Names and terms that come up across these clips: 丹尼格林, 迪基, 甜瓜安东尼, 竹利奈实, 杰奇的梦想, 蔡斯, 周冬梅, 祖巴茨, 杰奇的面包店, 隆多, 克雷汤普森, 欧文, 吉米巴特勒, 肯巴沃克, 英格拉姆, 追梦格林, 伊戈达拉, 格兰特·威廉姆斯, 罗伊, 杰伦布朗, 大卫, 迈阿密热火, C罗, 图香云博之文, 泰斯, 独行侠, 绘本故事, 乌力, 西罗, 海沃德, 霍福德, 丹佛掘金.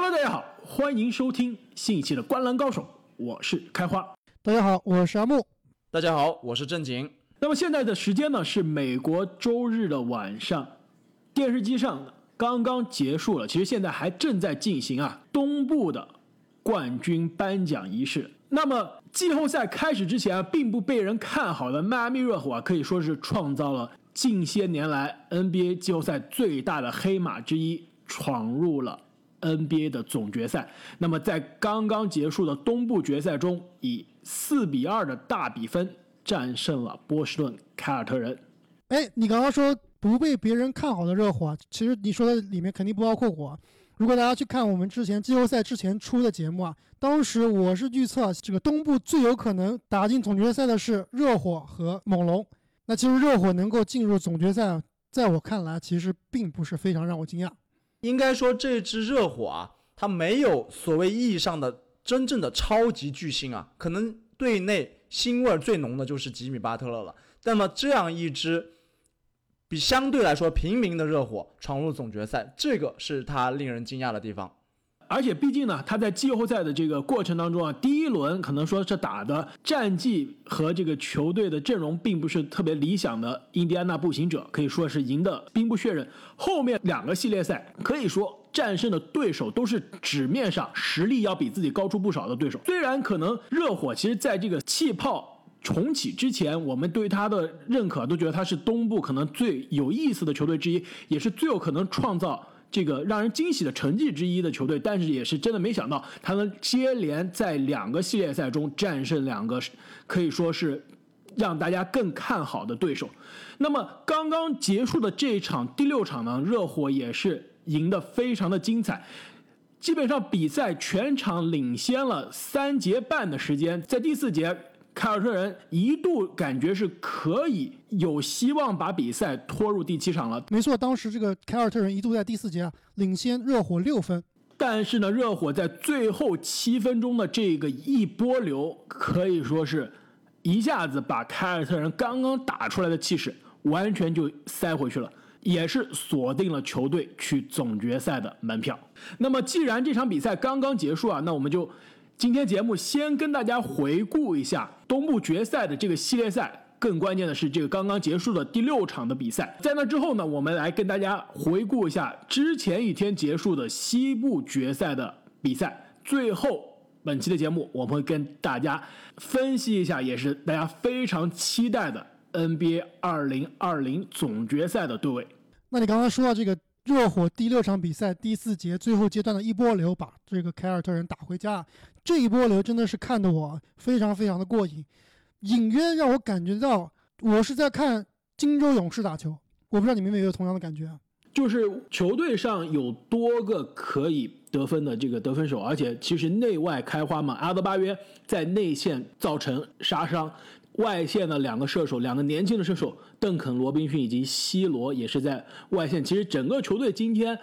Hello， 大家好，欢迎收听新一期的《观篮高手》，我是开花。大家好，我是阿木。大家好，我是正经。那么现在的时间呢是美国周日的晚上，电视机上刚刚结束了，其实现在还正在进行东部的冠军颁奖仪式。那么季后赛开始之前并不被人看好的迈阿密热火可以说是创造了近些年来 NBA 季后赛最大的黑马之一，闯入了NBA 的总决赛。那么在刚刚结束的东部决赛中，以4-2的大比分战胜了波士顿凯尔特人。你刚刚说不被别人看好的热火，其实你说的里面肯定不包括我。如果大家去看我们之前季后赛之前出的节目当时我是预测这个东部最有可能打进总决赛的是热火和猛龙。那其实热火能够进入总决赛，在我看来其实并不是非常让我惊讶。应该说这支热火它没有所谓意义上的真正的超级巨星可能队内腥味最浓的就是吉米巴特勒了。那么这样一支比相对来说平民的热火闯入总决赛，这个是他令人惊讶的地方。而且毕竟呢，他在季后赛的这个过程当中第一轮可能说是打的战绩和这个球队的阵容并不是特别理想的印第安纳步行者，可以说是赢得兵不血刃。后面两个系列赛可以说战胜的对手都是纸面上实力要比自己高出不少的对手。虽然可能热火其实在这个气泡重启之前，我们对他的认可都觉得他是东部可能最有意思的球队之一，也是最有可能创造这个让人惊喜的成绩之一的球队，但是也是真的没想到他能接连在两个系列赛中战胜两个可以说是让大家更看好的对手。那么刚刚结束的这一场第6场呢，热火也是赢得非常的精彩，基本上比赛全场领先了3节半的时间。在第4节凯尔特人一度感觉是可以有希望把比赛拖入第7场了。没错，当时这个凯尔特人一度在第4节领先热火6分，但是呢，热火在最后7分钟的这个一波流，可以说是一下子把凯尔特人刚刚打出来的气势完全就塞回去了，也是锁定了球队去总决赛的门票。那么既然这场比赛刚刚结束那我们就今天节目先跟大家回顾一下东部决赛的这个系列赛，更关键的是这个刚刚结束的第6场的比赛。在那之后呢，我们来跟大家回顾一下之前一天结束的西部决赛的比赛。最后本期的节目我们会跟大家分析一下，也是大家非常期待的 NBA 2020总决赛的对位。那你刚刚说到这个热火第6场比赛第4节最后阶段的一波流把这个凯尔特人打回家，这一波流真的是看得我非常非常的过瘾，隐约让我感觉到我是在看金州勇士打球。我不知道你们有没有同样的感觉就是球队上有多个可以得分的这个得分手，而且其实内外开花嘛，阿德巴约在内线造成杀伤，外线的两个年轻的射手邓肯、罗宾逊以及西罗也是在外线。其实整个球队今天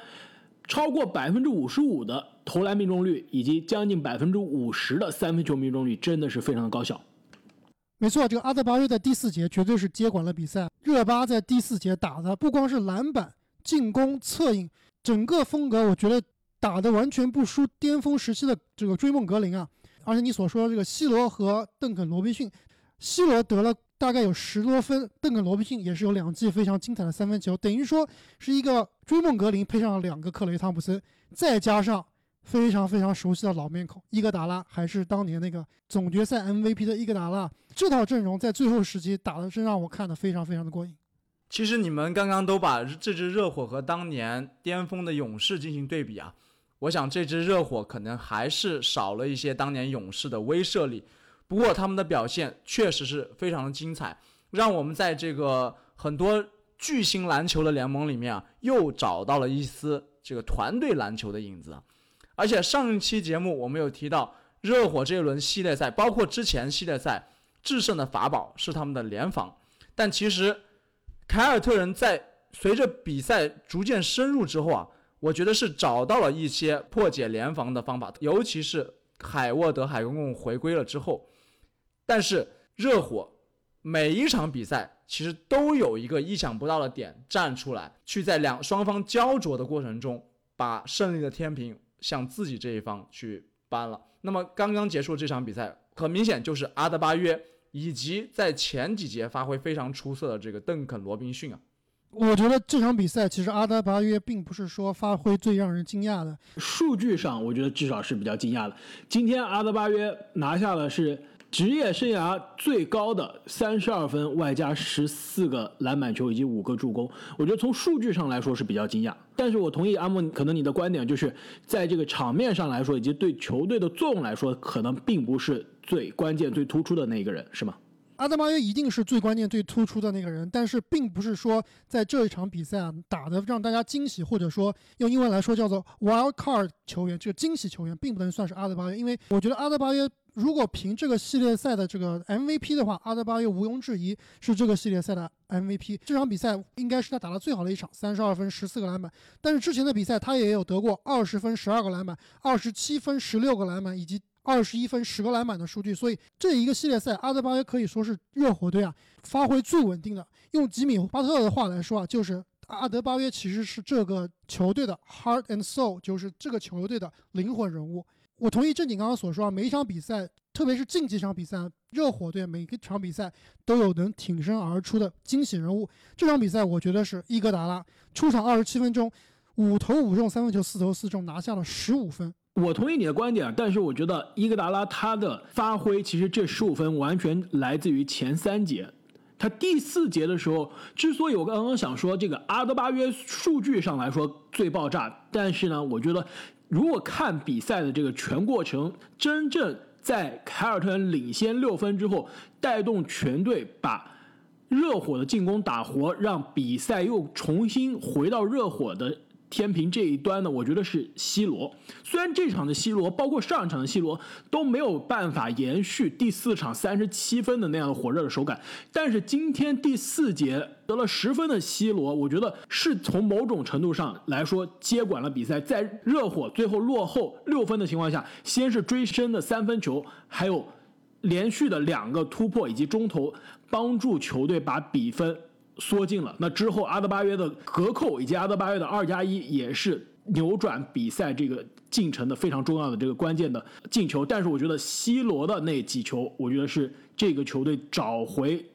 超过 55% 的投篮命中率以及将近 50% 的三分球命中率，真的是非常高效。没错，这个阿德巴约在第4节绝对是接管了比赛，热巴在第4节打的不光是篮板、进攻、策应，整个风格我觉得打的完全不输巅峰时期的这个追梦格林而且你所说这个西罗和邓肯、罗宾逊，西罗得了大概有10多分，邓肯、罗宾逊也是有2记非常精彩的三分球，等于说是一个追梦格林配上2个克雷汤普森，再加上非常非常熟悉的老面孔伊戈达拉，还是当年那个总决赛 MVP 的伊戈达拉，这套阵容在最后时期打的是让我看得非常非常的过瘾。其实你们刚刚都把这支热火和当年巅峰的勇士进行对比我想这支热火可能还是少了一些当年勇士的威慑力，不过他们的表现确实是非常的精彩，让我们在这个很多巨星篮球的联盟里面又找到了一丝这个团队篮球的影子。而且上一期节目我们有提到，热火这一轮系列赛包括之前系列赛制胜的法宝是他们的联防，但其实凯尔特人在随着比赛逐渐深入之后我觉得是找到了一些破解联防的方法，尤其是海沃德、海公公回归了之后。但是热火每一场比赛其实都有一个意想不到的点站出来，去在双方焦灼的过程中把胜利的天平向自己这一方去搬了。那么刚刚结束这场比赛，很明显就是阿德巴约以及在前几节发挥非常出色的这个邓肯·罗宾逊啊。我觉得这场比赛其实阿德巴约并不是说发挥最让人惊讶的，数据上我觉得至少是比较惊讶的。今天阿德巴约拿下了是职业生涯最高的32分外加14个篮板球以及5个助攻，我觉得从数据上来说是比较惊讶。但是我同意阿莫可能你的观点，就是在这个场面上来说以及对球队的作用来说，可能并不是最关键最突出的那个人，是吗？阿德巴约一定是最关键最突出的那个人，但是并不是说在这一场比赛打得让大家惊喜，或者说用英文来说叫做 wild card 球员，这个惊喜球员并不能算是阿德巴约。因为我觉得阿德巴约如果凭这个系列赛的这个 MVP 的话，阿德巴约毋庸置疑是这个系列赛的 MVP。 这场比赛应该是他打得最好的一场，32分14个篮板，但是之前的比赛他也有得过20分12个篮板、27分16个篮板以及21分10个篮板的数据，所以这一个系列赛阿德巴约可以说是热火队啊发挥最稳定的。用吉米巴特勒的话来说啊，就是阿德巴约其实是这个球队的 heart and soul， 就是这个球队的灵魂人物。我同意正经刚刚所说啊，每一场比赛特别是近几场比赛，热火队每一场比赛都有能挺身而出的惊喜人物。这场比赛我觉得是伊戈达拉出场27分钟5投5中3分球4投4中拿下了15分。我同意你的观点，但是我觉得伊戈达拉他的发挥其实这15分完全来自于前三节。他第四节的时候，之所以我刚刚想说这个阿德巴约数据上来说最爆炸，但是呢我觉得如果看比赛的这个全过程，真正在凯尔特人领先6分之后带动全队把热火的进攻打活，让比赛又重新回到热火的天平这一端呢，我觉得是C罗。虽然这场的C罗包括上一场的C罗都没有办法延续第四场37分的那样的火热的手感，但是今天第四节得了10分的C罗，我觉得是从某种程度上来说接管了比赛。在热火最后落后6分的情况下，先是追身的三分球，还有连续的两个突破以及中投，帮助球队把比分缩进了。那之后阿德巴约的隔扣以及阿德巴约的2+1也是扭转比赛这个进程的非常重要的这个关键的进球。但是我觉得 C 罗的那几球，我觉得是这个球队找回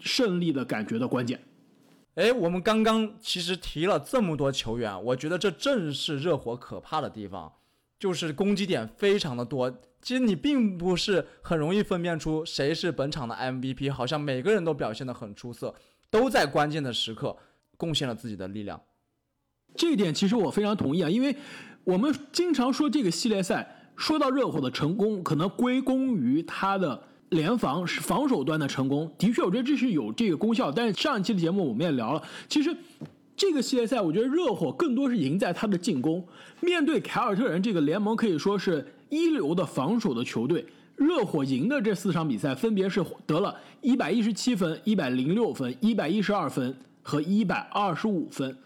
胜利的感觉的关键。我们刚刚其实提了这么多球员，我觉得这正是热火可怕的地方，就是攻击点非常的多。其实你并不是很容易分辨出谁是本场的 MVP， 好像每个人都表现得很出色，都在关键的时刻贡献了自己的力量。这一点其实我非常同意啊，因为我们经常说这个系列赛说到热火的成功，可能归功于他的联防防守端的成功，的确我觉得这是有这个功效。但是上一期的节目我们也聊了，其实这个系列赛我觉得热火更多是赢在他的进攻。面对凯尔特人这个联盟可以说是一流的防守的球队，热火赢的这4场比赛分别是得了117分、106分、112分和125分，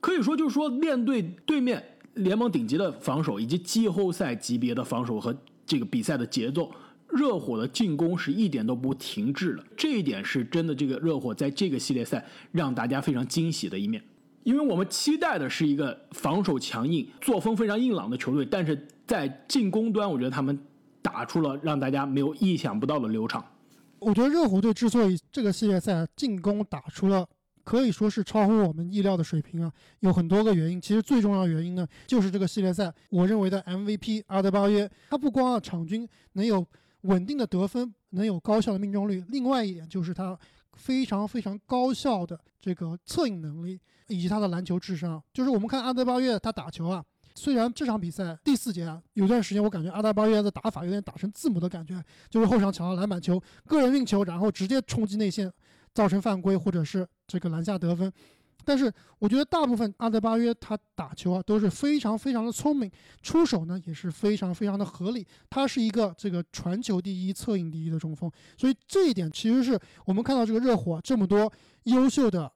可以说就是说面对对面联盟顶级的防守以及季后赛级别的防守和这个比赛的节奏，热火的进攻是一点都不停滞了。这一点是真的，这个热火在这个系列赛让大家非常惊喜的一面。因为我们期待的是一个防守强硬、作风非常硬朗的球队，但是在进攻端我觉得他们打出了让大家没有意想不到的流畅。我觉得热火队之所以这个系列赛进攻打出了可以说是超乎我们意料的水平啊，有很多个原因。其实最重要的原因呢，就是这个系列赛我认为的 MVP 阿德巴约，他不光场均能有稳定的得分，能有高效的命中率，另外一点就是他非常非常高效的这个策应能力以及他的篮球智商。就是我们看阿德巴约他打球啊，虽然这场比赛第四节啊，有段时间我感觉阿德巴约的打法有点打成字母的感觉，就是后场抢到篮板球、个人运球，然后直接冲击内线造成犯规或者是这个篮下得分。但是我觉得大部分阿德巴约他打球啊都是非常非常的聪明，出手呢也是非常非常的合理，他是一个这个传球第一、策应第一的中锋。所以这一点其实是我们看到这个热火这么多优秀的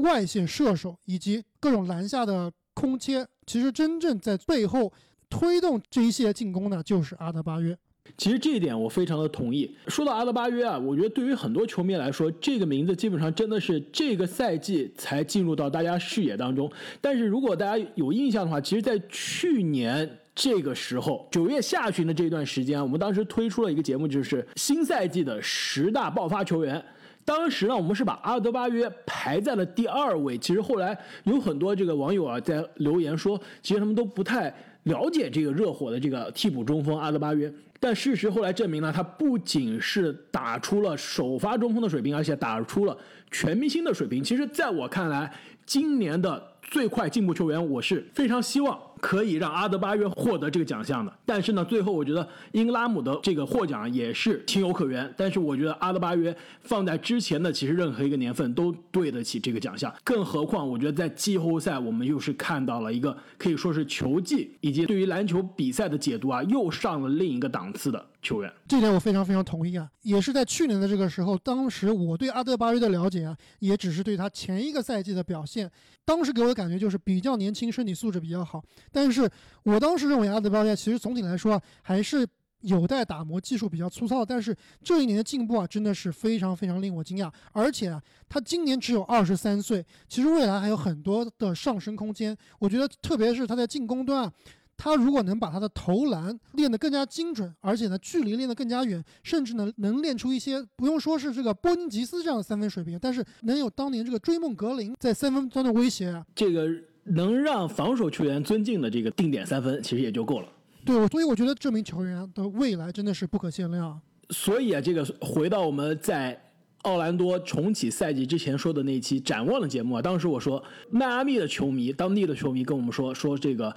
外线射手以及各种篮下的空切，其实真正在背后推动这一系列进攻的就是阿德巴约。其实这一点我非常的同意。说到阿德巴约啊，我觉得对于很多球迷来说，这个名字基本上真的是这个赛季才进入到大家视野当中。但是如果大家有印象的话，其实在去年这个时候9月下旬的这段时间，我们当时推出了一个节目，就是新赛季的10大爆发球员。当时呢，我们是把阿德巴约排在了第2位。其实后来有很多这个网友啊在留言说，其实他们都不太了解这个热火的这个替补中锋阿德巴约。但事实后来证明呢，他不仅是打出了首发中锋的水平，而且打出了全明星的水平。其实在我看来，今年的最快进步球员，我是非常希望可以让阿德巴约获得这个奖项的。但是呢，最后我觉得英格拉姆的这个获奖也是情有可原，但是我觉得阿德巴约放在之前的其实任何一个年份都对得起这个奖项，更何况我觉得在季后赛我们又是看到了一个可以说是球技以及对于篮球比赛的解读啊，又上了另一个档次的球员。这点我非常非常同意啊，也是在去年的这个时候，当时我对阿德巴约的了解啊，也只是对他前一个赛季的表现，当时给我的感觉就是比较年轻，身体素质比较好。但是我当时认为阿德巴约其实总体来说啊，还是有待打磨，技术比较粗糙，但是这一年的进步啊，真的是非常非常令我惊讶。而且啊，他今年只有23岁，其实未来还有很多的上升空间。我觉得特别是他在进攻端啊，他如果能把他的投篮练得更加精准，而且呢距离练得更加远，甚至呢能练出一些不用说是这个波尼吉斯这样的三分水平，但是能有当年这个追梦格林在三分端的威胁啊，这个能让防守球员尊敬的这个定点三分其实也就够了。对，所以我觉得这名球员的未来真的是不可限量。所以啊，这个回到我们在奥兰多重启赛季之前说的那期展望的节目啊，当时我说迈阿密的球迷，当地的球迷跟我们说这个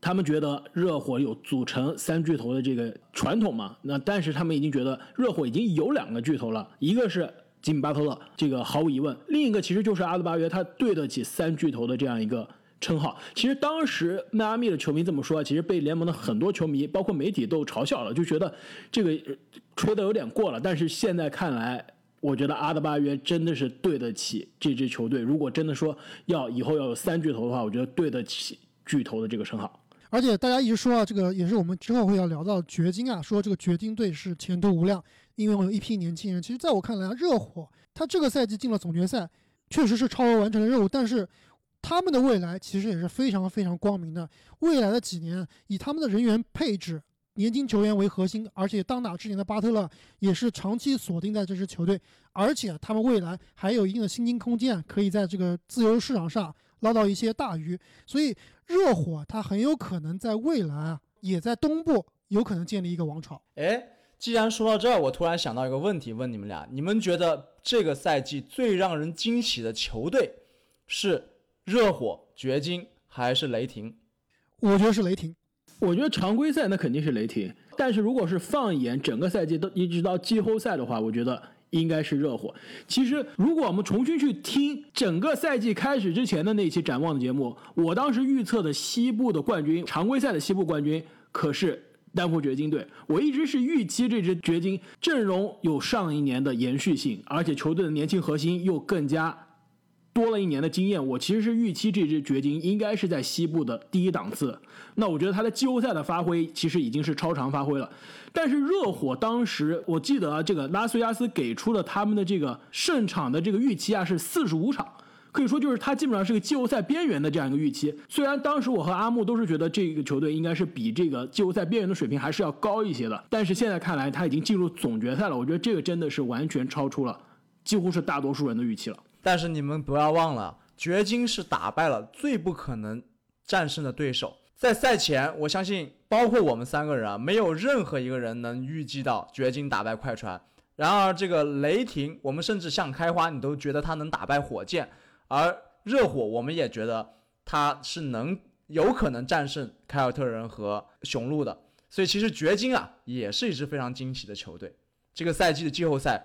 他们觉得热火有组成三巨头的这个传统嘛，那但是他们已经觉得热火已经有两个巨头了，一个是吉米巴特勒，这个毫无疑问，另一个其实就是阿德巴约，他对得起三巨头的这样一个称号。其实当时迈阿密的球迷这么说，其实被联盟的很多球迷包括媒体都嘲笑了，就觉得这个吹得有点过了。但是现在看来，我觉得阿德巴约真的是对得起这支球队，如果真的说要以后要有三巨头的话，我觉得对得起巨头的这个称号。而且大家一直说啊，这个也是我们之后会要聊到掘金啊，说这个掘金队是前途无量，因为我有一批年轻人。其实在我看来啊，热火他这个赛季进了总决赛，确实是超额完成了任务，但是他们的未来其实也是非常非常光明的。未来的几年，以他们的人员配置，年轻球员为核心，而且当打之年的巴特勒也是长期锁定在这支球队，而且他们未来还有一定的薪金空间，可以在这个自由市场上捞到一些大鱼。所以热火它很有可能在未来啊，也在东部有可能建立一个王朝。既然说到这儿，我突然想到一个问题问你们俩，你们觉得这个赛季最让人惊喜的球队是热火、掘金还是雷霆？我觉得是雷霆。我觉得常规赛那肯定是雷霆，但是如果是放眼整个赛季都一直到季后赛的话，我觉得应该是热火。其实如果我们重新去听整个赛季开始之前的那期展望的节目，我当时预测的西部的冠军，常规赛的西部冠军可是丹佛掘金队。我一直是预期这支掘金阵容有上一年的延续性，而且球队的年轻核心又更加多了一年的经验，我其实是预期这支掘金应该是在西部的第一档次。那我觉得他在季后赛的发挥其实已经是超常发挥了。但是热火当时我记得啊，这个拉斯维加斯给出了他们的这个胜场的这个预期啊是45场，可以说就是他基本上是个季后赛边缘的这样一个预期。虽然当时我和阿木都是觉得这个球队应该是比这个季后赛边缘的水平还是要高一些的，但是现在看来他已经进入总决赛了，我觉得这个真的是完全超出了几乎是大多数人的预期了。但是你们不要忘了，掘金是打败了最不可能战胜的对手。在赛前，我相信包括我们三个人啊，没有任何一个人能预计到掘金打败快船。然而这个雷霆，我们甚至像开花你都觉得他能打败火箭，而热火我们也觉得他是有可能战胜凯尔特人和雄鹿的。所以其实掘金啊，也是一支非常惊喜的球队。这个赛季的季后赛，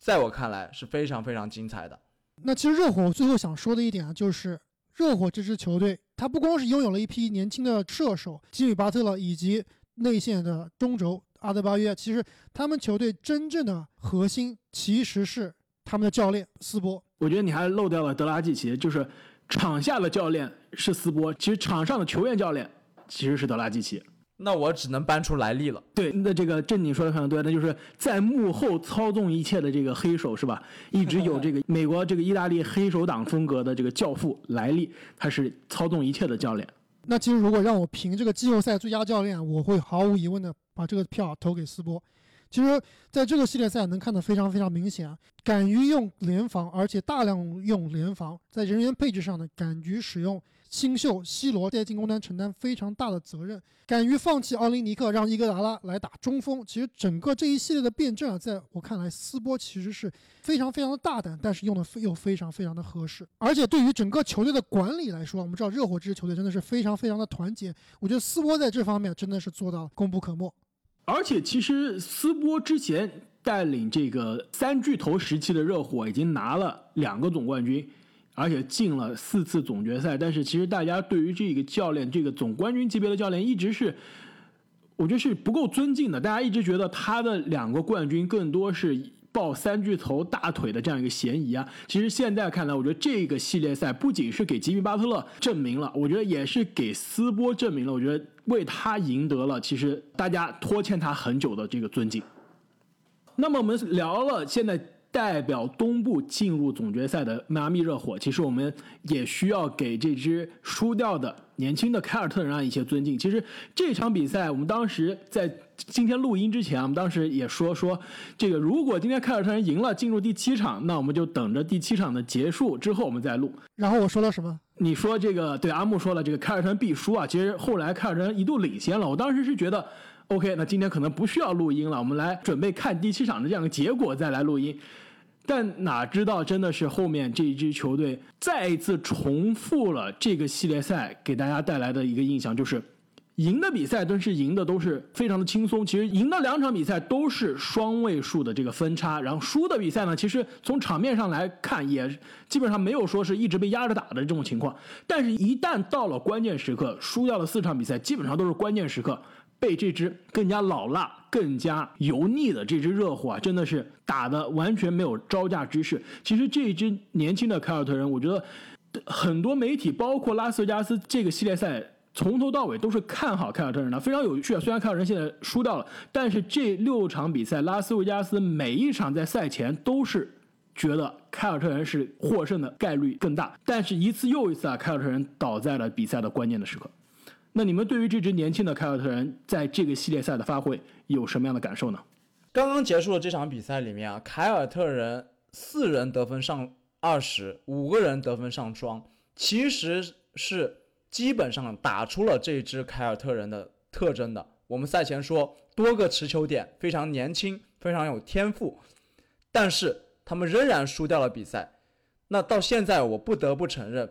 在我看来是非常非常精彩的。那其实热火我最后想说的一点啊，就是热火这支球队，它不光是拥有了一批年轻的射手吉米巴特勒以及内线的中轴阿德巴约，其实他们球队真正的核心其实是他们的教练斯波。我觉得你还漏掉了德拉季奇，就是场下的教练是斯波，其实场上的球员教练其实是德拉季奇。那我只能搬出莱利了。对，那这个正你说的非常对，那就是在幕后操纵一切的这个黑手是吧？一直有这个美国这个意大利黑手党风格的这个教父莱利，他是操纵一切的教练。那其实如果让我评这个季后赛最佳教练，我会毫无疑问的把这个票投给斯波。其实在这个系列赛能看得非常非常明显，敢于用联防，而且大量用联防，在人员配置上呢，敢于使用新秀、西罗在进攻端承担非常大的责任，敢于放弃奥林尼克，让伊戈达拉来打中锋。其实整个这一系列的辩证啊，在我看来，斯波其实是非常非常的大胆，但是用的又非常非常的合适。而且对于整个球队的管理来说，我们知道热火这支球队真的是非常非常的团结，我觉得斯波在这方面真的是做到功不可没。而且其实斯波之前带领这个三巨头时期的热火已经拿了2个总冠军，而且进了4次总决赛，但是其实大家对于这个教练，这个总冠军级别的教练一直是我觉得是不够尊敬的，大家一直觉得他的2个冠军更多是抱三巨头大腿的这样一个嫌疑啊。其实现在看来，我觉得这个系列赛不仅是给吉米巴特勒证明了，我觉得也是给斯波证明了，我觉得为他赢得了其实大家拖欠他很久的这个尊敬。那么我们聊了现在代表东部进入总决赛的迈阿密热火，其实我们也需要给这支输掉的年轻的凯尔特人啊一些尊敬。其实这场比赛我们当时在今天录音之前，我们当时也说这个如果今天凯尔特人赢了进入第7场，那我们就等着第7场的结束之后我们再录。然后我说了什么？你说这个对阿木说了这个凯尔特人必输啊，其实后来凯尔特人一度领先了，我当时是觉得 OK， 那今天可能不需要录音了，我们来准备看第7场的这样的结果再来录音。但哪知道真的是后面这一支球队再一次重复了这个系列赛给大家带来的一个印象，就是赢的比赛都是赢的都是非常的轻松，其实赢的2场比赛都是双位数的这个分差，然后输的比赛呢，其实从场面上来看也基本上没有说是一直被压着打的这种情况，但是一旦到了关键时刻，输掉了4场比赛基本上都是关键时刻被这支更加老辣更加油腻的这支热火啊，真的是打得完全没有招架之势。其实这一支年轻的凯尔特人，我觉得很多媒体包括拉斯维加斯这个系列赛从头到尾都是看好凯尔特人的，非常有趣啊！虽然凯尔特人现在输掉了，但是这6场比赛，拉斯维加斯每一场在赛前都是觉得凯尔特人是获胜的概率更大，但是一次又一次啊，凯尔特人倒在了比赛的关键的时刻。那你们对于这支年轻的凯尔特人在这个系列赛的发挥有什么样的感受呢？刚刚结束的这场比赛里面啊，凯尔特人4人得分上20，5个人得分上双，其实是基本上打出了这支凯尔特人的特征的。我们赛前说多个持球点，非常年轻，非常有天赋，但是他们仍然输掉了比赛。那到现在我不得不承认，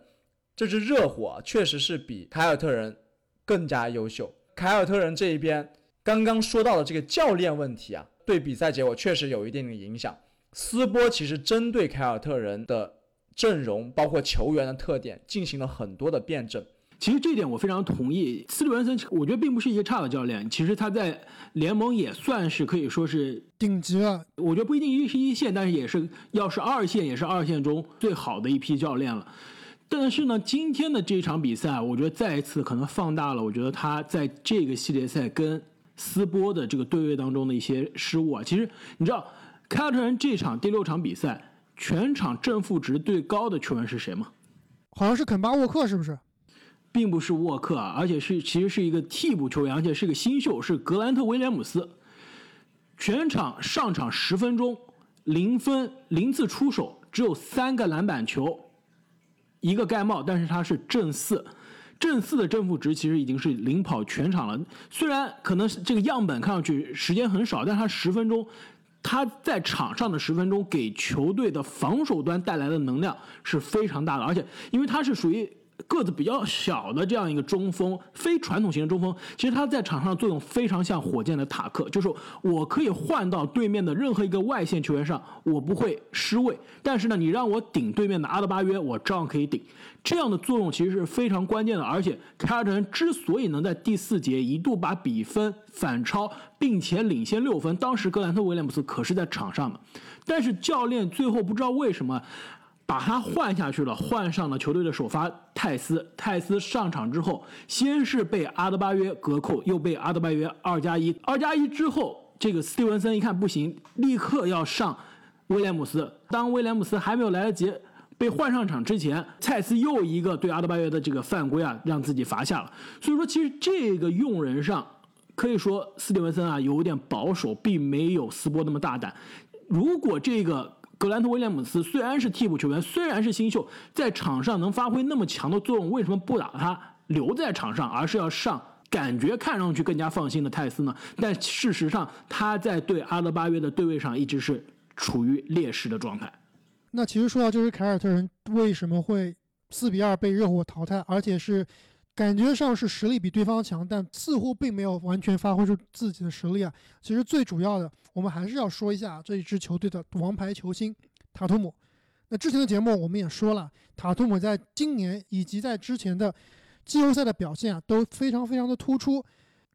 这支热火确实是比凯尔特人更加优秀。凯尔特人这一边刚刚说到的这个教练问题啊，对比赛结果确实有一定的影响。斯波其实针对凯尔特人的阵容包括球员的特点进行了很多的辩证。其实这点我非常同意，斯蒂文森我觉得并不是一个差的教练，其实他在联盟也算是可以说是顶级了，我觉得不一定是1线，但是也是要是2线也是2线中最好的一批教练了。但是呢，今天的这场比赛我觉得再一次可能放大了我觉得他在这个系列赛跟斯波的这个对位当中的一些失误啊。其实你知道凯尔特人这场第6场比赛全场正负值最高的球员是谁吗？好像是肯巴沃克，是不是？并不是沃克啊，而且是其实是一个替补球员，而且是个新秀，是格兰特·威廉姆斯。全场上场10分钟，0分，0次出手，只有3个篮板球，1个盖帽，但是他是正4。正4的正负值其实已经是领跑全场了。虽然可能这个样本看上去时间很少，但他10分钟，他在场上的10分钟给球队的防守端带来的能量是非常大的，而且因为他是属于个子比较小的这样一个中锋，非传统型的中锋，其实他在场上作用非常像火箭的塔克，就是我可以换到对面的任何一个外线球员上，我不会失位，但是呢，你让我顶对面的阿德巴约，我照样可以顶，这样的作用其实是非常关键的。而且凯尔特人之所以能在第4节一度把比分反超并且领先6分，当时格兰特·威廉姆斯可是在场上的，但是教练最后不知道为什么把他换下去了，换上了球队的首发泰斯上场之后，先是被阿德巴约隔扣，又被阿德巴约2+1之后，这个斯蒂文森一看不行，立刻要上威廉姆斯。当威廉姆斯还没有来得及被换上场之前，蔡斯又一个对阿德巴约的这个犯规啊，让自己罚下了。所以说，其实这个用人上可以说斯蒂文森啊有点保守，并没有斯波那么大胆。如果这个格兰特·威廉姆斯虽然是替补球员，虽然是新秀，在场上能发挥那么强的作用，为什么不打他留在场上，而是要上感觉看上去更加放心的泰斯呢？但事实上，他在对阿德巴约的对位上一直是处于劣势的状态。那其实说到就是凯尔特人为什么会4-2被热火淘汰，而且是感觉上是实力比对方强，但似乎并没有完全发挥出自己的实力啊。其实最主要的，我们还是要说一下这一支球队的王牌球星塔图姆。那之前的节目我们也说了，塔图姆在今年以及在之前的季后赛的表现啊，都非常非常的突出，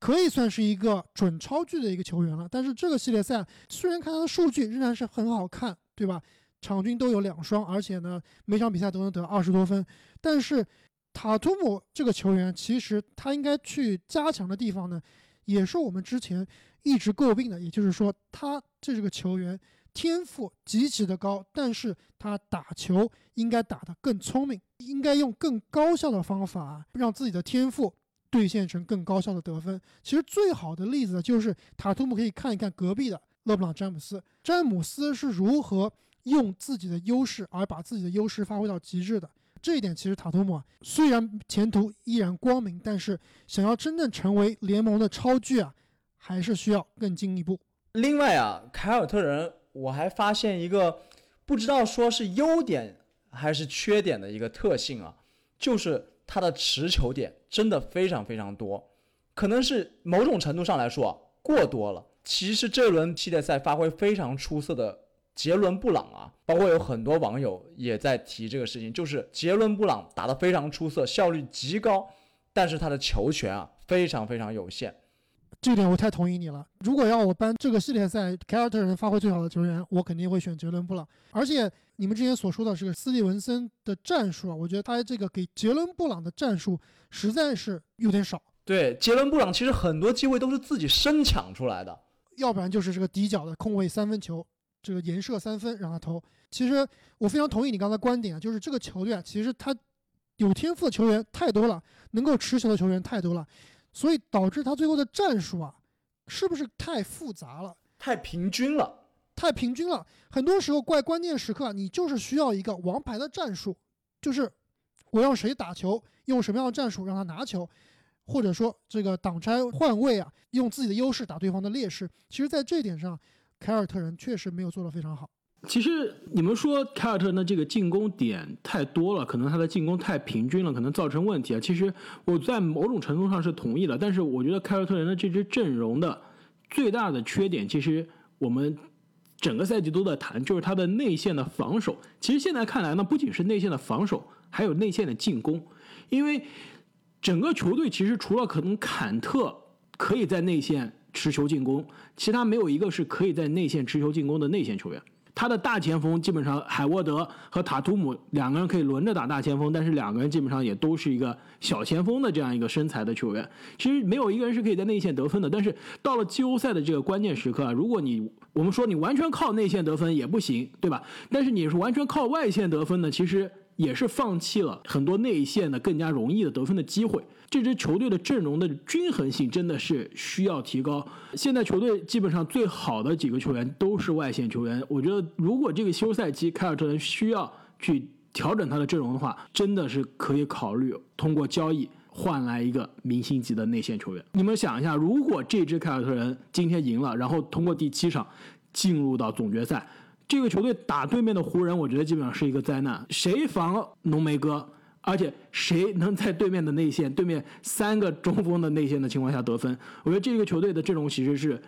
可以算是一个准超巨的一个球员了。但是这个系列赛虽然看他的数据仍然是很好看，对吧？场均都有2双，而且呢每场比赛都能得20多分，但是塔图姆这个球员其实他应该去加强的地方呢，也是我们之前一直诟病的，也就是说他这个球员天赋极其的高，但是他打球应该打得更聪明，应该用更高效的方法让自己的天赋兑现成更高效的得分。其实最好的例子就是塔图姆可以看一看隔壁的勒布朗詹姆斯，詹姆斯是如何用自己的优势而把自己的优势发挥到极致的。这一点其实塔图姆虽然前途依然光明，但是想要真正成为联盟的超巨啊，还是需要更进一步。另外啊，凯尔特人我还发现一个不知道说是优点还是缺点的一个特性啊，就是他的持球点真的非常非常多，可能是某种程度上来说啊过多了。其实这轮系列赛发挥非常出色的杰伦布朗啊，包括有很多网友也在提这个事情，就是杰伦布朗打得非常出色，效率极高，但是他的球权啊非常非常有限。这点我太同意你了，如果要我颁这个系列赛凯尔特人发挥最好的球员，我肯定会选杰伦布朗。而且你们之前所说的这个斯蒂文森的战术啊，我觉得他这个给杰伦布朗的战术实在是有点少。对，杰伦布朗其实很多机会都是自己生抢出来的，要不然就是这个底角的空位三分球，这个颜射三分让他投。其实我非常同意你刚才观点，就是这个球队啊，其实他有天赋的球员太多了，能够持球的球员太多了，所以导致他最后的战术啊，是不是太复杂了，太平均了。很多时候关键时刻啊，你就是需要一个王牌的战术，就是我让谁打球，用什么样的战术让他拿球，或者说这个挡拆换位啊，用自己的优势打对方的劣势。其实在这一点上凯尔特人确实没有做得非常好。其实你们说凯尔特人的这个进攻点太多了，可能他的进攻太平均了，可能造成问题啊。其实我在某种程度上是同意的，但是我觉得凯尔特人的这支阵容的最大的缺点，其实我们整个赛季都在谈，就是他的内线的防守。其实现在看来呢，不仅是内线的防守，还有内线的进攻，因为整个球队其实除了可能坎特可以在内线持球进攻，其他没有一个是可以在内线持球进攻的内线球员。他的大前锋基本上海沃德和塔图姆两个人可以轮着打大前锋，但是两个人基本上也都是一个小前锋的这样一个身材的球员，其实没有一个人是可以在内线得分的。但是到了季后赛的这个关键时刻啊，如果我们说你完全靠内线得分也不行，对吧？但是你是完全靠外线得分的，其实也是放弃了很多内线的更加容易的得分的机会。这支球队的阵容的均衡性真的是需要提高。现在球队基本上最好的几个球员都是外线球员，我觉得如果这个休赛期凯尔特人需要去调整他的阵容的话，真的是可以考虑通过交易换来一个明星级的内线球员。你们想一下，如果这支凯尔特人今天赢了，然后通过第7场进入到总决赛，这个球队打对面的湖人，我觉得基本上是一个灾难。谁防浓眉哥，而且谁能在对面的内线，对面3个中锋的内线的情况下得分？我觉得这个球队的阵容其实是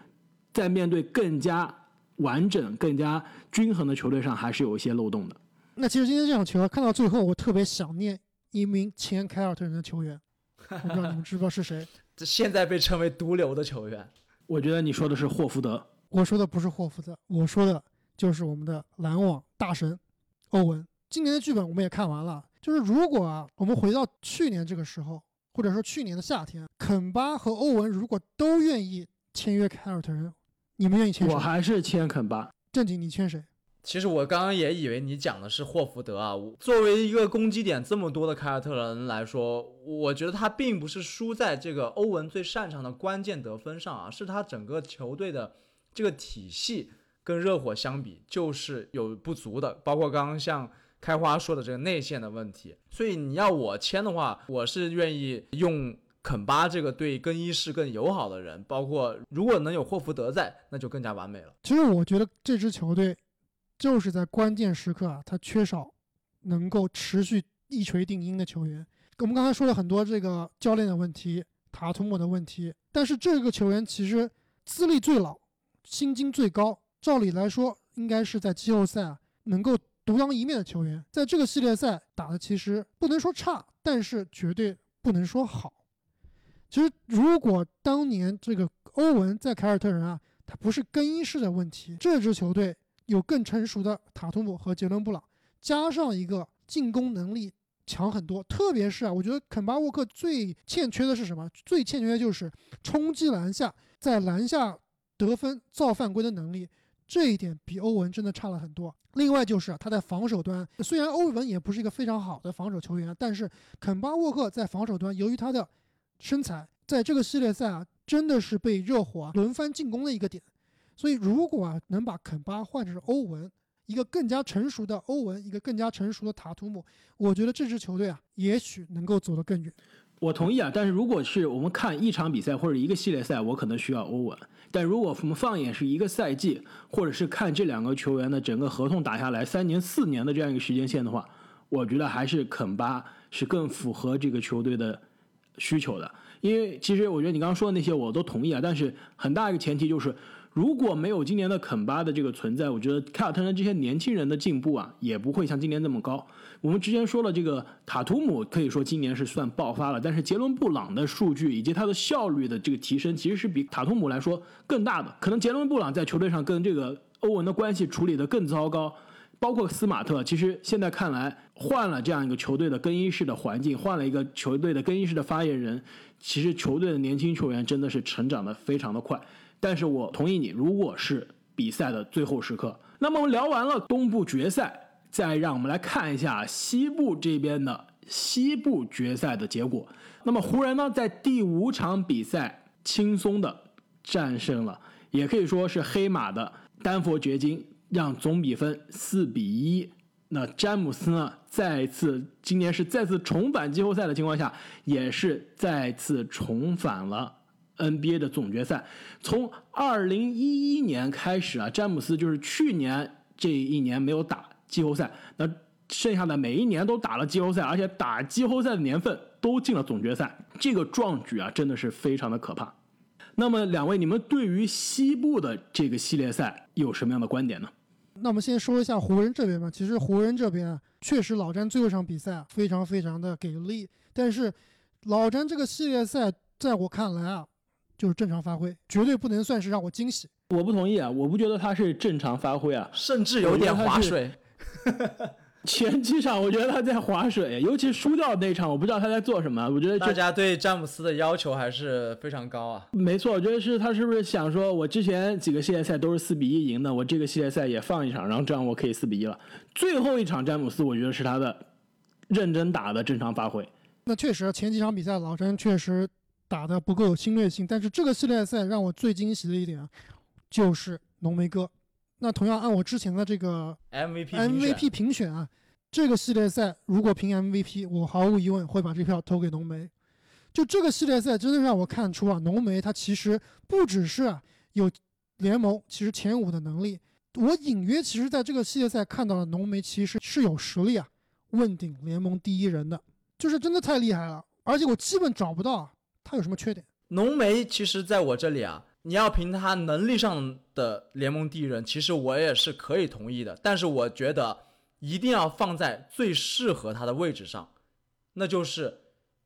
在面对更加完整、更加均衡的球队上，还是有一些漏洞的。那其实今天这场球看到最后，我特别想念一名前凯尔特人的球员，我不知道你们知不知道是谁？这现在被称为毒瘤的球员。我觉得你说的是霍福德。我说的不是霍福德，我说的就是我们的篮网大神欧文。今年的剧本我们也看完了，就是如果啊，我们回到去年这个时候，或者说去年的夏天，肯巴和欧文如果都愿意签约凯尔特人，你们愿意签谁？我还是签肯巴。正经，你签谁？其实我刚刚也以为你讲的是霍福德啊，作为一个攻击点这么多的凯尔特人来说，我觉得他并不是输在这个欧文最擅长的关键得分上啊，是他整个球队的这个体系跟热火相比就是有不足的，包括刚刚像开花说的这个内线的问题。所以你要我签的话，我是愿意用肯巴这个对更衣室更友好的人，包括如果能有霍福德在，那就更加完美了。其实我觉得这支球队就是在关键时刻啊，他缺少能够持续一锤定音的球员。我们刚才说了很多这个教练的问题，塔图姆的问题，但是这个球员其实资历最老，薪金最高，照理来说应该是在季后赛啊能够独当一面的球员，在这个系列赛打的其实不能说差，但是绝对不能说好。其实如果当年这个欧文在凯尔特人啊，他不是更衣室的问题，这支球队有更成熟的塔图姆和杰伦布朗，加上一个进攻能力强很多，特别是啊，我觉得肯巴沃克最欠缺的是什么？最欠缺的就是冲击篮下，在篮下得分造犯规的能力，这一点比欧文真的差了很多。另外就是啊，他在防守端，虽然欧文也不是一个非常好的防守球员，但是肯巴沃克在防守端，由于他的身材，在这个系列赛啊，真的是被热火轮番进攻的一个点。所以如果啊能把肯巴换成欧文，一个更加成熟的欧文，一个更加成熟的塔图姆，我觉得这支球队啊也许能够走得更远。我同意啊，但是如果是我们看一场比赛或者一个系列赛，我可能需要欧文，但如果我们放眼是一个赛季，或者是看这两个球员的整个合同打下来3年4年的这样一个时间线的话，我觉得还是肯巴是更符合这个球队的需求的。因为其实我觉得你刚刚说的那些我都同意啊，但是很大一个前提就是如果没有今年的肯巴的这个存在，我觉得凯尔特人这些年轻人的进步啊，也不会像今年这么高。我们之前说了，这个塔图姆可以说今年是算爆发了，但是杰伦布朗的数据以及他的效率的这个提升，其实是比塔图姆来说更大的。可能杰伦布朗在球队上跟这个欧文的关系处理得更糟糕，包括斯马特，其实现在看来，换了这样一个球队的更衣室的环境，换了一个球队的更衣室的发言人，其实球队的年轻球员真的是成长得非常的快。但是我同意你，如果是比赛的最后时刻，那么我们聊完了东部决赛，再让我们来看一下西部这边的西部决赛的结果。那么湖人呢，在第5场比赛轻松的战胜了，也可以说是黑马的丹佛掘金，让总比分4-1。那詹姆斯呢，今年是再次重返季后赛的情况下，也是再次重返了NBA 的总决赛。从2011年开始啊，詹姆斯就是去年这一年没有打季后赛，那剩下的每一年都打了季后赛，而且打季后赛的年份都进了总决赛，这个壮举啊真的是非常的可怕。那么两位，你们对于西部的这个系列赛有什么样的观点呢？那我们先说一下湖人这边吧。其实湖人这边确实老詹最后一场比赛非常非常的给力，但是老詹这个系列赛在我看来啊就是正常发挥，绝对不能算是让我惊喜。我不同意啊，我不觉得他是正常发挥啊，甚至有点划水。前几场我觉得他在划水，尤其输掉那场，我不知道他在做什么。我觉得大家对詹姆斯的要求还是非常高啊。没错，我觉得是他是不是想说，我之前几个系列赛都是4-1赢的，我这个系列赛也放一场，然后这样我可以4-1了。最后一场詹姆斯，我觉得是他的认真打的正常发挥。那确实，前几场比赛老詹确实打得不够有侵略性，但是这个系列赛让我最惊喜的一点啊，就是浓眉哥。那同样按我之前的这个 MVP 评选啊，这个系列赛如果评 MVP， 我毫无疑问会把这票投给浓眉。就这个系列赛真的让我看出啊，浓眉他其实不只是有联盟其实前5的能力，我隐约其实在这个系列赛看到了浓眉其实是有实力啊问鼎联盟第1人的，就是真的太厉害了，而且我基本找不到啊他有什么缺点。浓眉其实在我这里啊，你要凭他能力上的联盟第1人，其实我也是可以同意的，但是我觉得一定要放在最适合他的位置上，那就是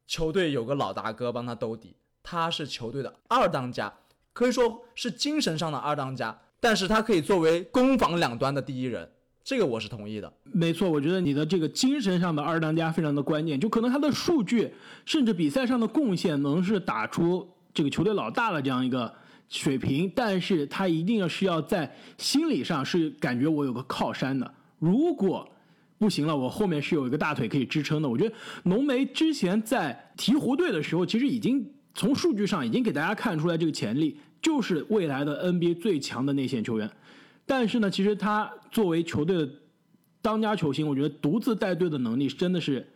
球队有个老大哥帮他兜底，他是球队的2当家，可以说是精神上的2当家，但是他可以作为攻防两端的第1人，这个我是同意的。没错，我觉得你的这个精神上的2当家非常的关键，就可能他的数据甚至比赛上的贡献能是打出这个球队老大的这样一个水平，但是他一定是要在心理上是感觉我有个靠山的，如果不行了，我后面是有一个大腿可以支撑的。我觉得浓眉之前在鹈鹕队的时候，其实已经从数据上已经给大家看出来这个潜力，就是未来的 NBA 最强的内线球员。但是呢，其实他作为球队的当家球星，我觉得独自带队的能力真的是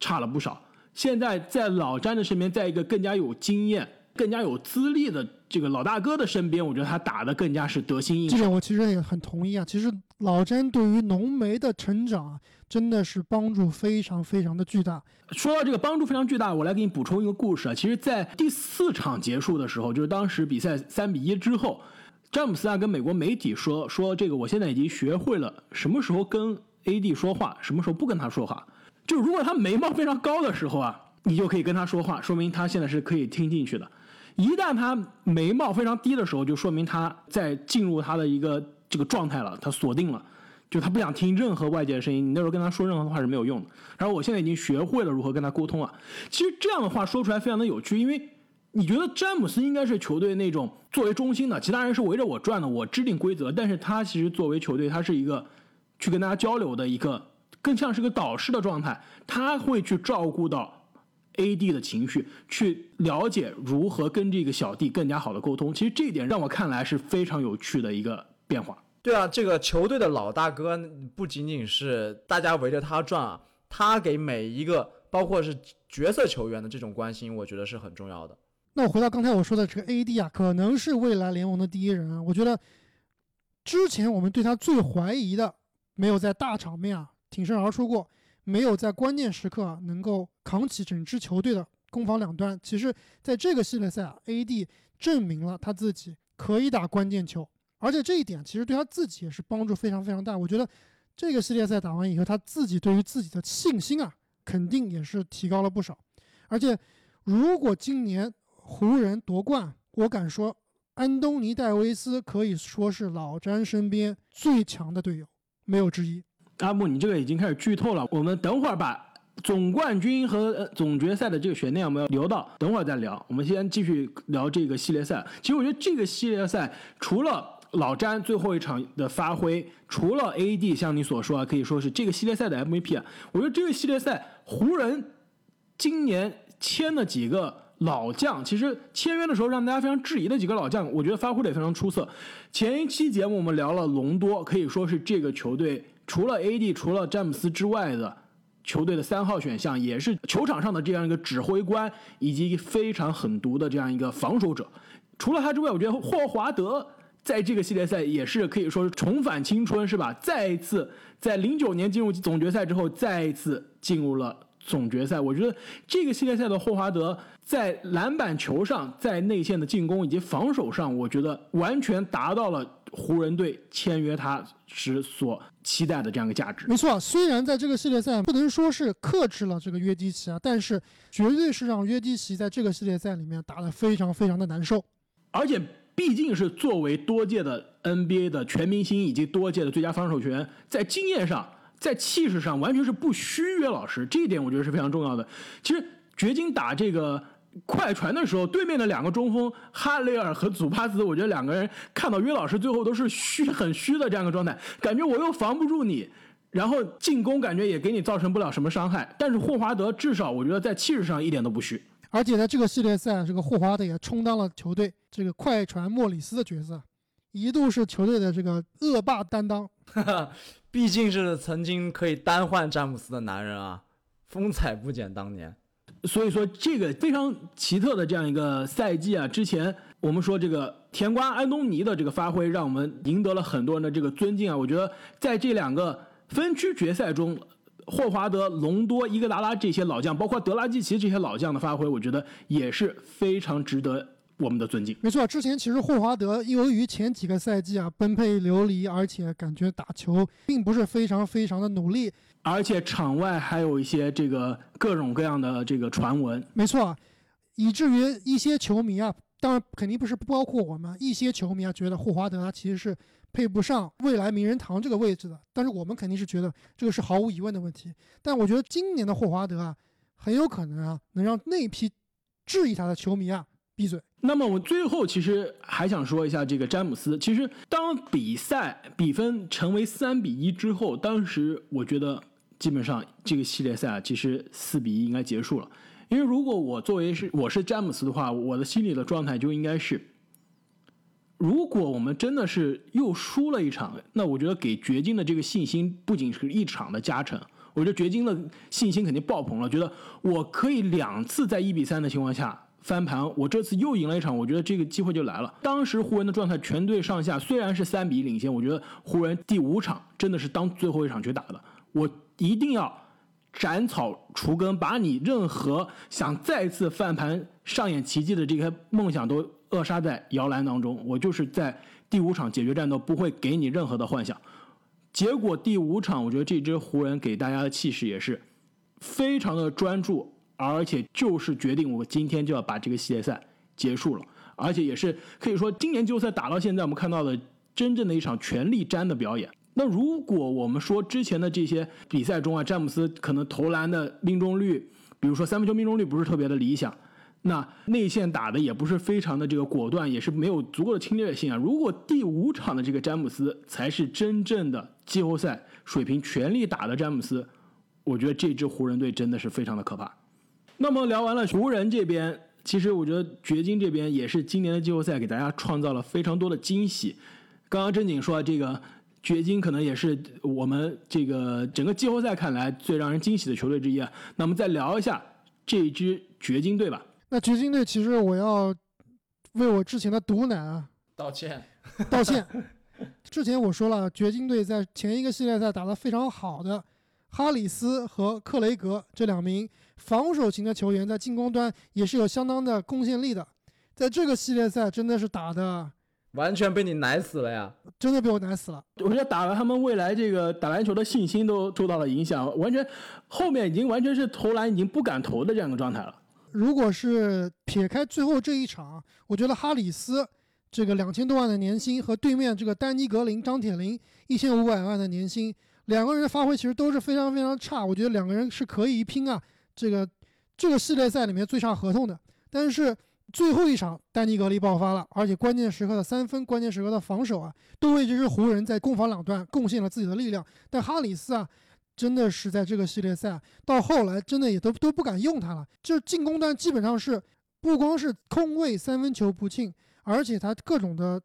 差了不少。现在在老詹的身边，在一个更加有经验、更加有资历的这个老大哥的身边，我觉得他打得更加是得心应手。这点我其实也很同意啊。其实老詹对于浓眉的成长真的是帮助非常非常的巨大。说到这个帮助非常巨大，我来给你补充一个故事啊。其实在第4场结束的时候，就是当时比赛3-1之后，詹姆斯跟美国媒体说这个我现在已经学会了什么时候跟 AD 说话，什么时候不跟他说话。就如果他眉毛非常高的时候啊，你就可以跟他说话，说明他现在是可以听进去的。一旦他眉毛非常低的时候，就说明他在进入他的一个这个状态了，他锁定了，就他不想听任何外界的声音，你那时候跟他说任何话是没有用的。然后我现在已经学会了如何跟他沟通啊。其实这样的话说出来非常的有趣，因为你觉得詹姆斯应该是球队那种作为中心的，其他人是围着我转的，我制定规则，但是他其实作为球队，他是一个去跟大家交流的一个更像是个导师的状态，他会去照顾到 AD 的情绪，去了解如何跟这个小弟更加好的沟通。其实这一点让我看来是非常有趣的一个变化。对啊，这个球队的老大哥不仅仅是大家围着他转啊，他给每一个包括是角色球员的这种关心，我觉得是很重要的。那我回到刚才我说的这个 AD 啊，可能是未来联盟的第一人啊。我觉得之前我们对他最怀疑的，没有在大场面啊挺身而出过，没有在关键时刻啊能够扛起整支球队的攻防两端。其实在这个系列赛啊 AD 证明了他自己可以打关键球，而且这一点其实对他自己也是帮助非常非常大。我觉得这个系列赛打完以后，他自己对于自己的信心啊肯定也是提高了不少。而且如果今年湖人夺冠，我敢说安东尼·戴维斯可以说是老詹身边最强的队友，没有之一。阿木，你这个已经开始剧透了，我们等会儿把总冠军和总决赛的这个悬念我们要留到等会儿再聊，我们先继续聊这个系列赛。其实我觉得这个系列赛除了老詹最后一场的发挥，除了 AD 像你所说啊，可以说是这个系列赛的 MVP 啊。我觉得这个系列赛湖人今年签了几个老将，其实签约的时候让大家非常质疑的几个老将，我觉得发挥得也非常出色。前一期节目我们聊了隆多，可以说是这个球队除了 AD 除了詹姆斯之外的球队的3号选项，也是球场上的这样一个指挥官以及非常狠毒的这样一个防守者。除了他之外，我觉得霍华德在这个系列赛也是可以说是重返青春，是吧？再一次在09年进入总决赛之后，再一次进入了总决赛。我觉得这个系列赛的霍华德在篮板球上，在内线的进攻以及防守上，我觉得完全达到了湖人队签约他时所期待的这样一个价值。没错，虽然在这个系列赛不能说是克制了这个约基奇啊，但是绝对是让约基奇在这个系列赛里面打得非常非常的难受。而且毕竟是作为多届的 NBA 的全明星以及多届的最佳防守球员，在经验上在气势上完全是不虚约老师，这一点我觉得是非常重要的。其实掘金打这个快船的时候，对面的2个中锋哈雷尔和祖巴茨，我觉得2个人看到约老师最后都是很虚的这样一个状态，感觉我又防不住你，然后进攻感觉也给你造成不了什么伤害。但是霍华德至少我觉得在气势上一点都不虚，而且在这个系列赛这个霍华德也充当了球队这个快船莫里斯的角色，一度是球队的这个恶霸担当毕竟是曾经可以单换詹姆斯的男人啊，风采不减当年。所以说这个非常奇特的这样一个赛季啊，之前我们说这个甜瓜安东尼的这个发挥让我们赢得了很多人的这个尊敬啊。我觉得在这2个分区决赛中，霍华德、隆多、伊戈达拉这些老将，包括德拉季奇这些老将的发挥，我觉得也是非常值得我们的尊敬。没错，之前其实霍华德由于前几个赛季啊奔配流离，而且感觉打球并不是非常非常的努力，而且场外还有一些这个各种各样的这个传闻。没错，以至于一些球迷啊，当然肯定不是包括我们，一些球迷啊觉得霍华德啊其实是配不上未来名人堂这个位置的，但是我们肯定是觉得这个是毫无疑问的问题。但我觉得今年的霍华德啊很有可能啊能让那批质疑他的球迷啊闭嘴。那么我最后其实还想说一下这个詹姆斯。其实当比赛比分成为3-1之后，当时我觉得基本上这个系列赛其实4-1应该结束了。因为如果我是詹姆斯的话，我的心里的状态就应该是，如果我们真的是又输了一场，那我觉得给掘金的这个信心不仅是一场的加成，我觉得掘金的信心肯定爆棚了，觉得我可以2次在1-3的情况下翻盘，我这次又赢了一场，我觉得这个机会就来了。当时湖人的状态，全队上下虽然是3-1领先，我觉得湖人第5场真的是当最后一场去打的，我一定要斩草除根，把你任何想再次翻盘上演奇迹的这些梦想都扼杀在摇篮当中。我就是在第5场解决战斗，不会给你任何的幻想。结果第5场，我觉得这支湖人给大家的气势也是非常的专注，而且就是决定我今天就要把这个系列赛结束了，而且也是可以说今年季后赛打到现在我们看到的真正的一场全力战的表演。那如果我们说之前的这些比赛中啊，詹姆斯可能投篮的命中率，比如说三分球命中率不是特别的理想，那内线打的也不是非常的这个果断，也是没有足够的侵略性啊。如果第5场的这个詹姆斯才是真正的季后赛水平全力打的詹姆斯，我觉得这支湖人队真的是非常的可怕。那么聊完了湖人这边，其实我觉得掘金这边也是今年的季后赛给大家创造了非常多的惊喜。刚刚正经说这个掘金可能也是我们这个整个季后赛看来最让人惊喜的球队之一啊。那么再聊一下这支掘金队吧。那掘金队其实我要为我之前的毒奶啊道歉。之前我说了，掘金队在前一个系列赛打得非常好的哈里斯和克雷格这2名防守型的球员在进攻端也是有相当的贡献力的，在这个系列赛真的是打的完全被你奶死了呀！真的被我奶死了。我觉得打了他们未来这个打篮球的信心都受到了影响，完全后面已经完全是投篮已经不敢投的这样的状态了。如果是撇开最后这一场，我觉得哈里斯这个2000多万的年薪和对面这个丹尼格林、张铁林1500万的年薪，两个人的发挥其实都是非常非常差。我觉得两个人是可以一拼啊，这个系列赛里面最差合同的。但是最后一场丹尼格林爆发了，而且关键时刻的三分、关键时刻的防守啊，都为这支湖人在攻防两端贡献了自己的力量。但哈里斯啊，真的是在这个系列赛到后来真的也都不敢用他了，就进攻端基本上是不光是空位三分球不进，而且他各种的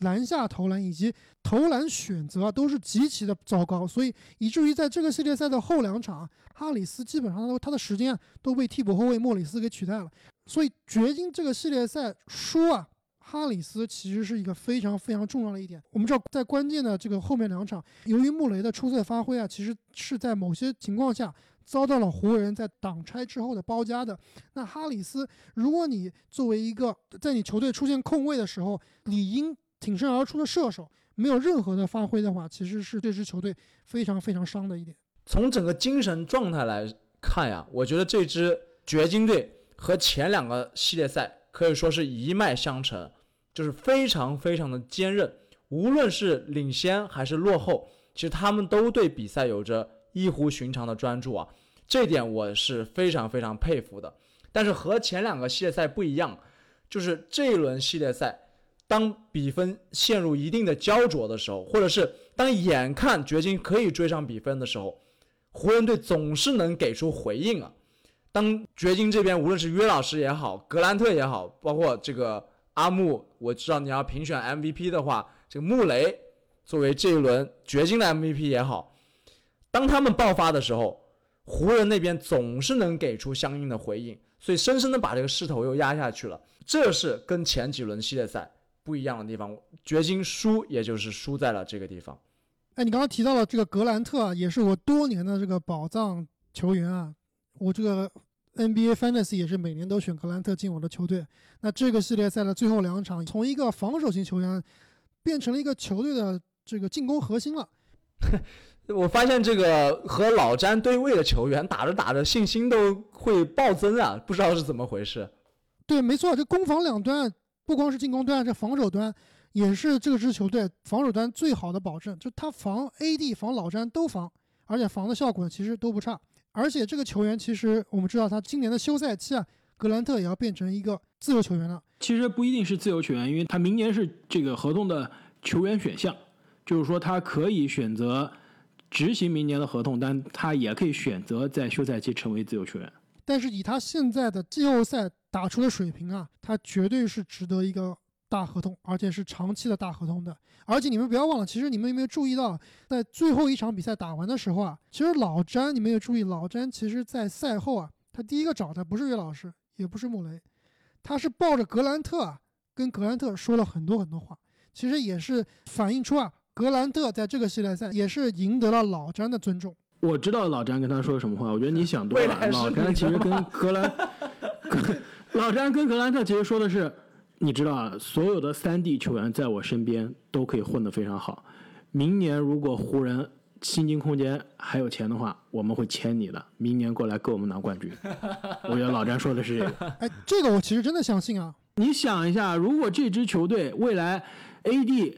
篮下投篮以及投篮选择都是极其的糟糕，所以以至于在这个系列赛的后2场，哈里斯基本上他的时间都被替补后卫莫里斯给取代了。所以掘金这个系列赛输啊，哈里斯其实是一个非常非常重要的一点。我们知道在关键的这个后面2场，由于穆雷的出色发挥啊，其实是在某些情况下遭到了湖人在挡拆之后的包夹的。那哈里斯，如果你作为一个在你球队出现空位的时候理应挺身而出的射手没有任何的发挥的话，其实是这支球队非常非常伤的一点。从整个精神状态来看呀，我觉得这支掘金队和前2个系列赛可以说是一脉相承，就是非常非常的坚韧，无论是领先还是落后，其实他们都对比赛有着异乎寻常的专注啊，这点我是非常非常佩服的。但是和前2个系列赛不一样，就是这一轮系列赛当比分陷入一定的焦灼的时候，或者是当眼看掘金可以追上比分的时候，湖人队总是能给出回应啊。当掘金这边无论是约老师也好，格兰特也好，包括这个阿木，我知道你要评选 MVP 的话，这个穆雷作为这一轮掘金的 MVP 也好，当他们爆发的时候，湖人那边总是能给出相应的回应，所以深深的把这个势头又压下去了。这是跟前几轮系列赛不一样的地方，掘金输也就是输在了这个地方。哎，你刚刚提到了这个格兰特啊，也是我多年的这个宝藏球员啊，我这个 NBA Fantasy 也是每年都选格兰特进我的球队。那这个系列赛的最后2场，从一个防守型球员变成了一个球队的这个进攻核心了。我发现这个和老詹对位的球员打着打着信心都会暴增啊，不知道是怎么回事。对，没错，这攻防两端不光是进攻端，这防守端也是这支球队防守端最好的保证，就他防 AD 防老詹都防，而且防的效果其实都不差。而且这个球员其实我们知道他今年的休赛期啊，格兰特也要变成一个自由球员了。其实不一定是自由球员，因为他明年是这个合同的球员选项，就是说他可以选择执行明年的合同，但他也可以选择在休赛期成为自由球员。但是以他现在的季后赛打出的水平啊，他绝对是值得一个大合同，而且是长期的大合同的。而且你们不要忘了，其实你们有没有注意到，在最后一场比赛打完的时候啊，其实老詹，你们有注意，老詹其实在赛后啊，他第一个找的不是岳老师，也不是穆雷，他是抱着格兰特啊，跟格兰特说了很多很多话，其实也是反映出啊，格兰特在这个系列赛也是赢得了老詹的尊重。我知道老詹跟他说什么话，我觉得你想多了。老詹其实跟格兰特其实说的是，你知道啊，所有的3D 球员在我身边都可以混得非常好。明年如果湖人薪金空间还有钱的话，我们会签你的。明年过来跟我们拿冠军。我觉得老詹说的是这个。哎，这个我其实真的相信啊。你想一下，如果这支球队未来 AD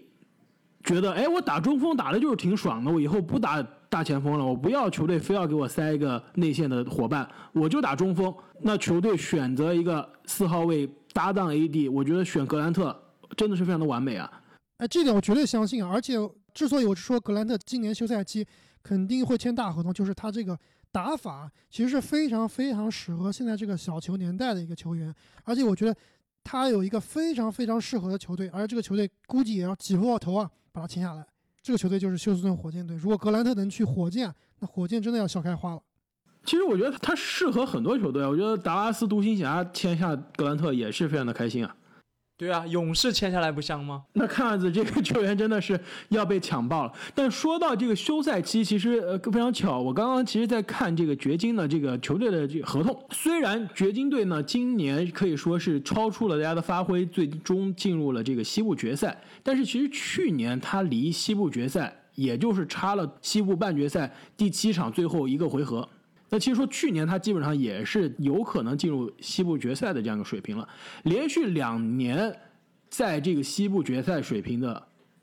觉得，哎，我打中锋打的就是挺爽的，我以后不打大前锋了，我不要球队非要给我塞一个内线的伙伴，我就打中锋。那球队选择一个4号位搭档 AD， 我觉得选格兰特真的是非常的完美啊！哎，这点我绝对相信啊！而且之所以我说格兰特今年休赛期肯定会签大合同，就是他这个打法其实是非常非常适合现在这个小球年代的一个球员，而且我觉得他有一个非常非常适合的球队，而且这个球队估计也要挤破了头啊把他签下来。这个球队就是休斯顿火箭队。如果格兰特能去火箭，那火箭真的要笑开花了。其实我觉得他适合很多球队，我觉得达拉斯独行侠签下格兰特也是非常的开心啊。对啊，勇士签下来不香吗？那看样子这个球员真的是要被抢爆了。但说到这个休赛期，其实非常巧，我刚刚其实在看这个掘金的这个球队的这个合同。虽然掘金队呢今年可以说是超出了大家的发挥，最终进入了这个西部决赛，但是其实去年他离西部决赛也就是差了西部半决赛第7场最后一个回合。那其实说去年他基本上也是有可能进入西部决赛的这样一个水平了，连续2年在这个西部决赛水平的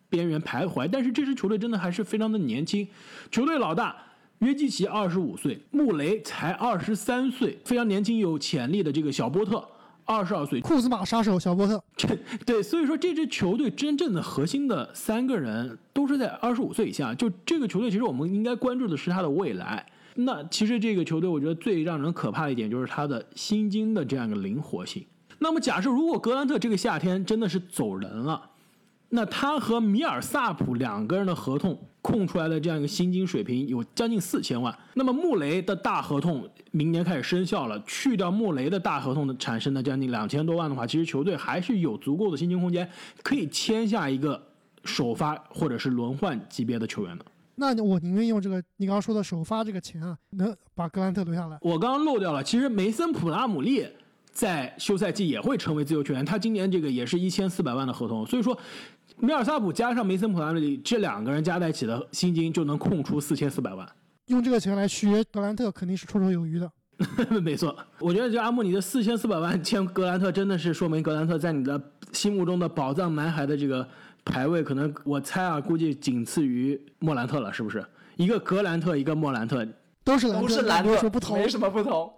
边缘徘徊。但是这支球队真的还是非常的年轻，球队老大约基奇25岁，穆雷才23岁，非常年轻有潜力的这个小波特22岁，库兹马杀手小波特。对，所以说这支球队真正的核心的3个人都是在25岁以下。就这个球队其实我们应该关注的是他的未来。那其实这个球队我觉得最让人可怕的一点就是他的薪金的这样一个灵活性。那么假设如果格兰特这个夏天真的是走人了，那他和米尔萨普2个人的合同空出来的这样一个薪金水平有将近4000万。那么穆雷的大合同明年开始生效了，去掉穆雷的大合同的产生的将近2000多万的话，其实球队还是有足够的薪金空间可以签下一个首发或者是轮换级别的球员的。那我宁愿用这个你刚刚说的首发这个钱啊，能把格兰特留下来。我刚刚漏掉了，其实梅森普拉姆利在休赛季也会成为自由球员，他今年这个也是1400万的合同，所以说米尔萨普加上梅森普拉姆利这2个人加在一起的薪金就能空出4400万，用这个钱来续约格兰特肯定是绰绰有余的。没错，我觉得这阿莫尼的4400万签格兰特真的是说明格兰特在你的心目中的宝藏男孩的这个排位，可能我猜啊，估计仅次于莫兰特了，是不是？一个格兰特，一个莫兰特，都是兰特，不同，没什么不同。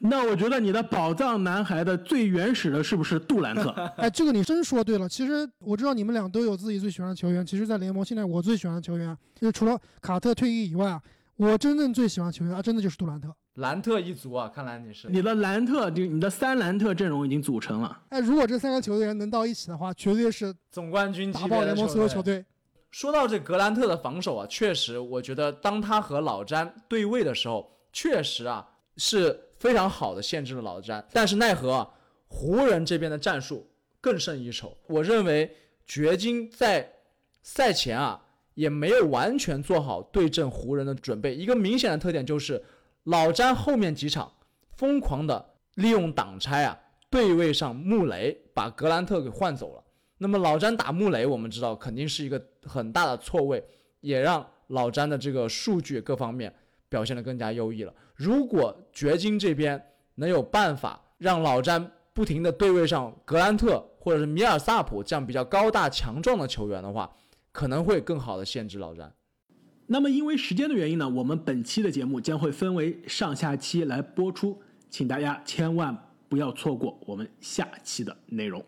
那我觉得你的宝藏男孩的最原始的是不是杜兰特？哎，这个你真说对了。其实我知道你们俩都有自己最喜欢的球员，其实，在联盟现在我最喜欢的球员，就是除了卡特退役以外啊，我真正最喜欢球员啊，真的就是杜兰特。兰特一族啊，看来你的3兰特阵容已经组成了。哎，如果这3个球队人能到一起的话，绝对是总冠军级别的球队，打爆联盟所有球队。说到这格兰特的防守啊，确实我觉得当他和老詹对位的时候，确实啊是非常好的限制了老詹。但是奈何啊，湖人这边的战术更胜一筹。我认为掘金在赛前啊也没有完全做好对阵湖人的准备。一个明显的特点就是老詹后面几场疯狂的利用挡拆啊，对位上穆雷，把格兰特给换走了。那么老詹打穆雷，我们知道肯定是一个很大的错位，也让老詹的这个数据各方面表现得更加优异了。如果掘金这边能有办法让老詹不停的对位上格兰特或者是米尔萨普这样比较高大强壮的球员的话，可能会更好的限制老詹。那么因为时间的原因呢，我们本期的节目将会分为上下期来播出，请大家千万不要错过我们下期的内容。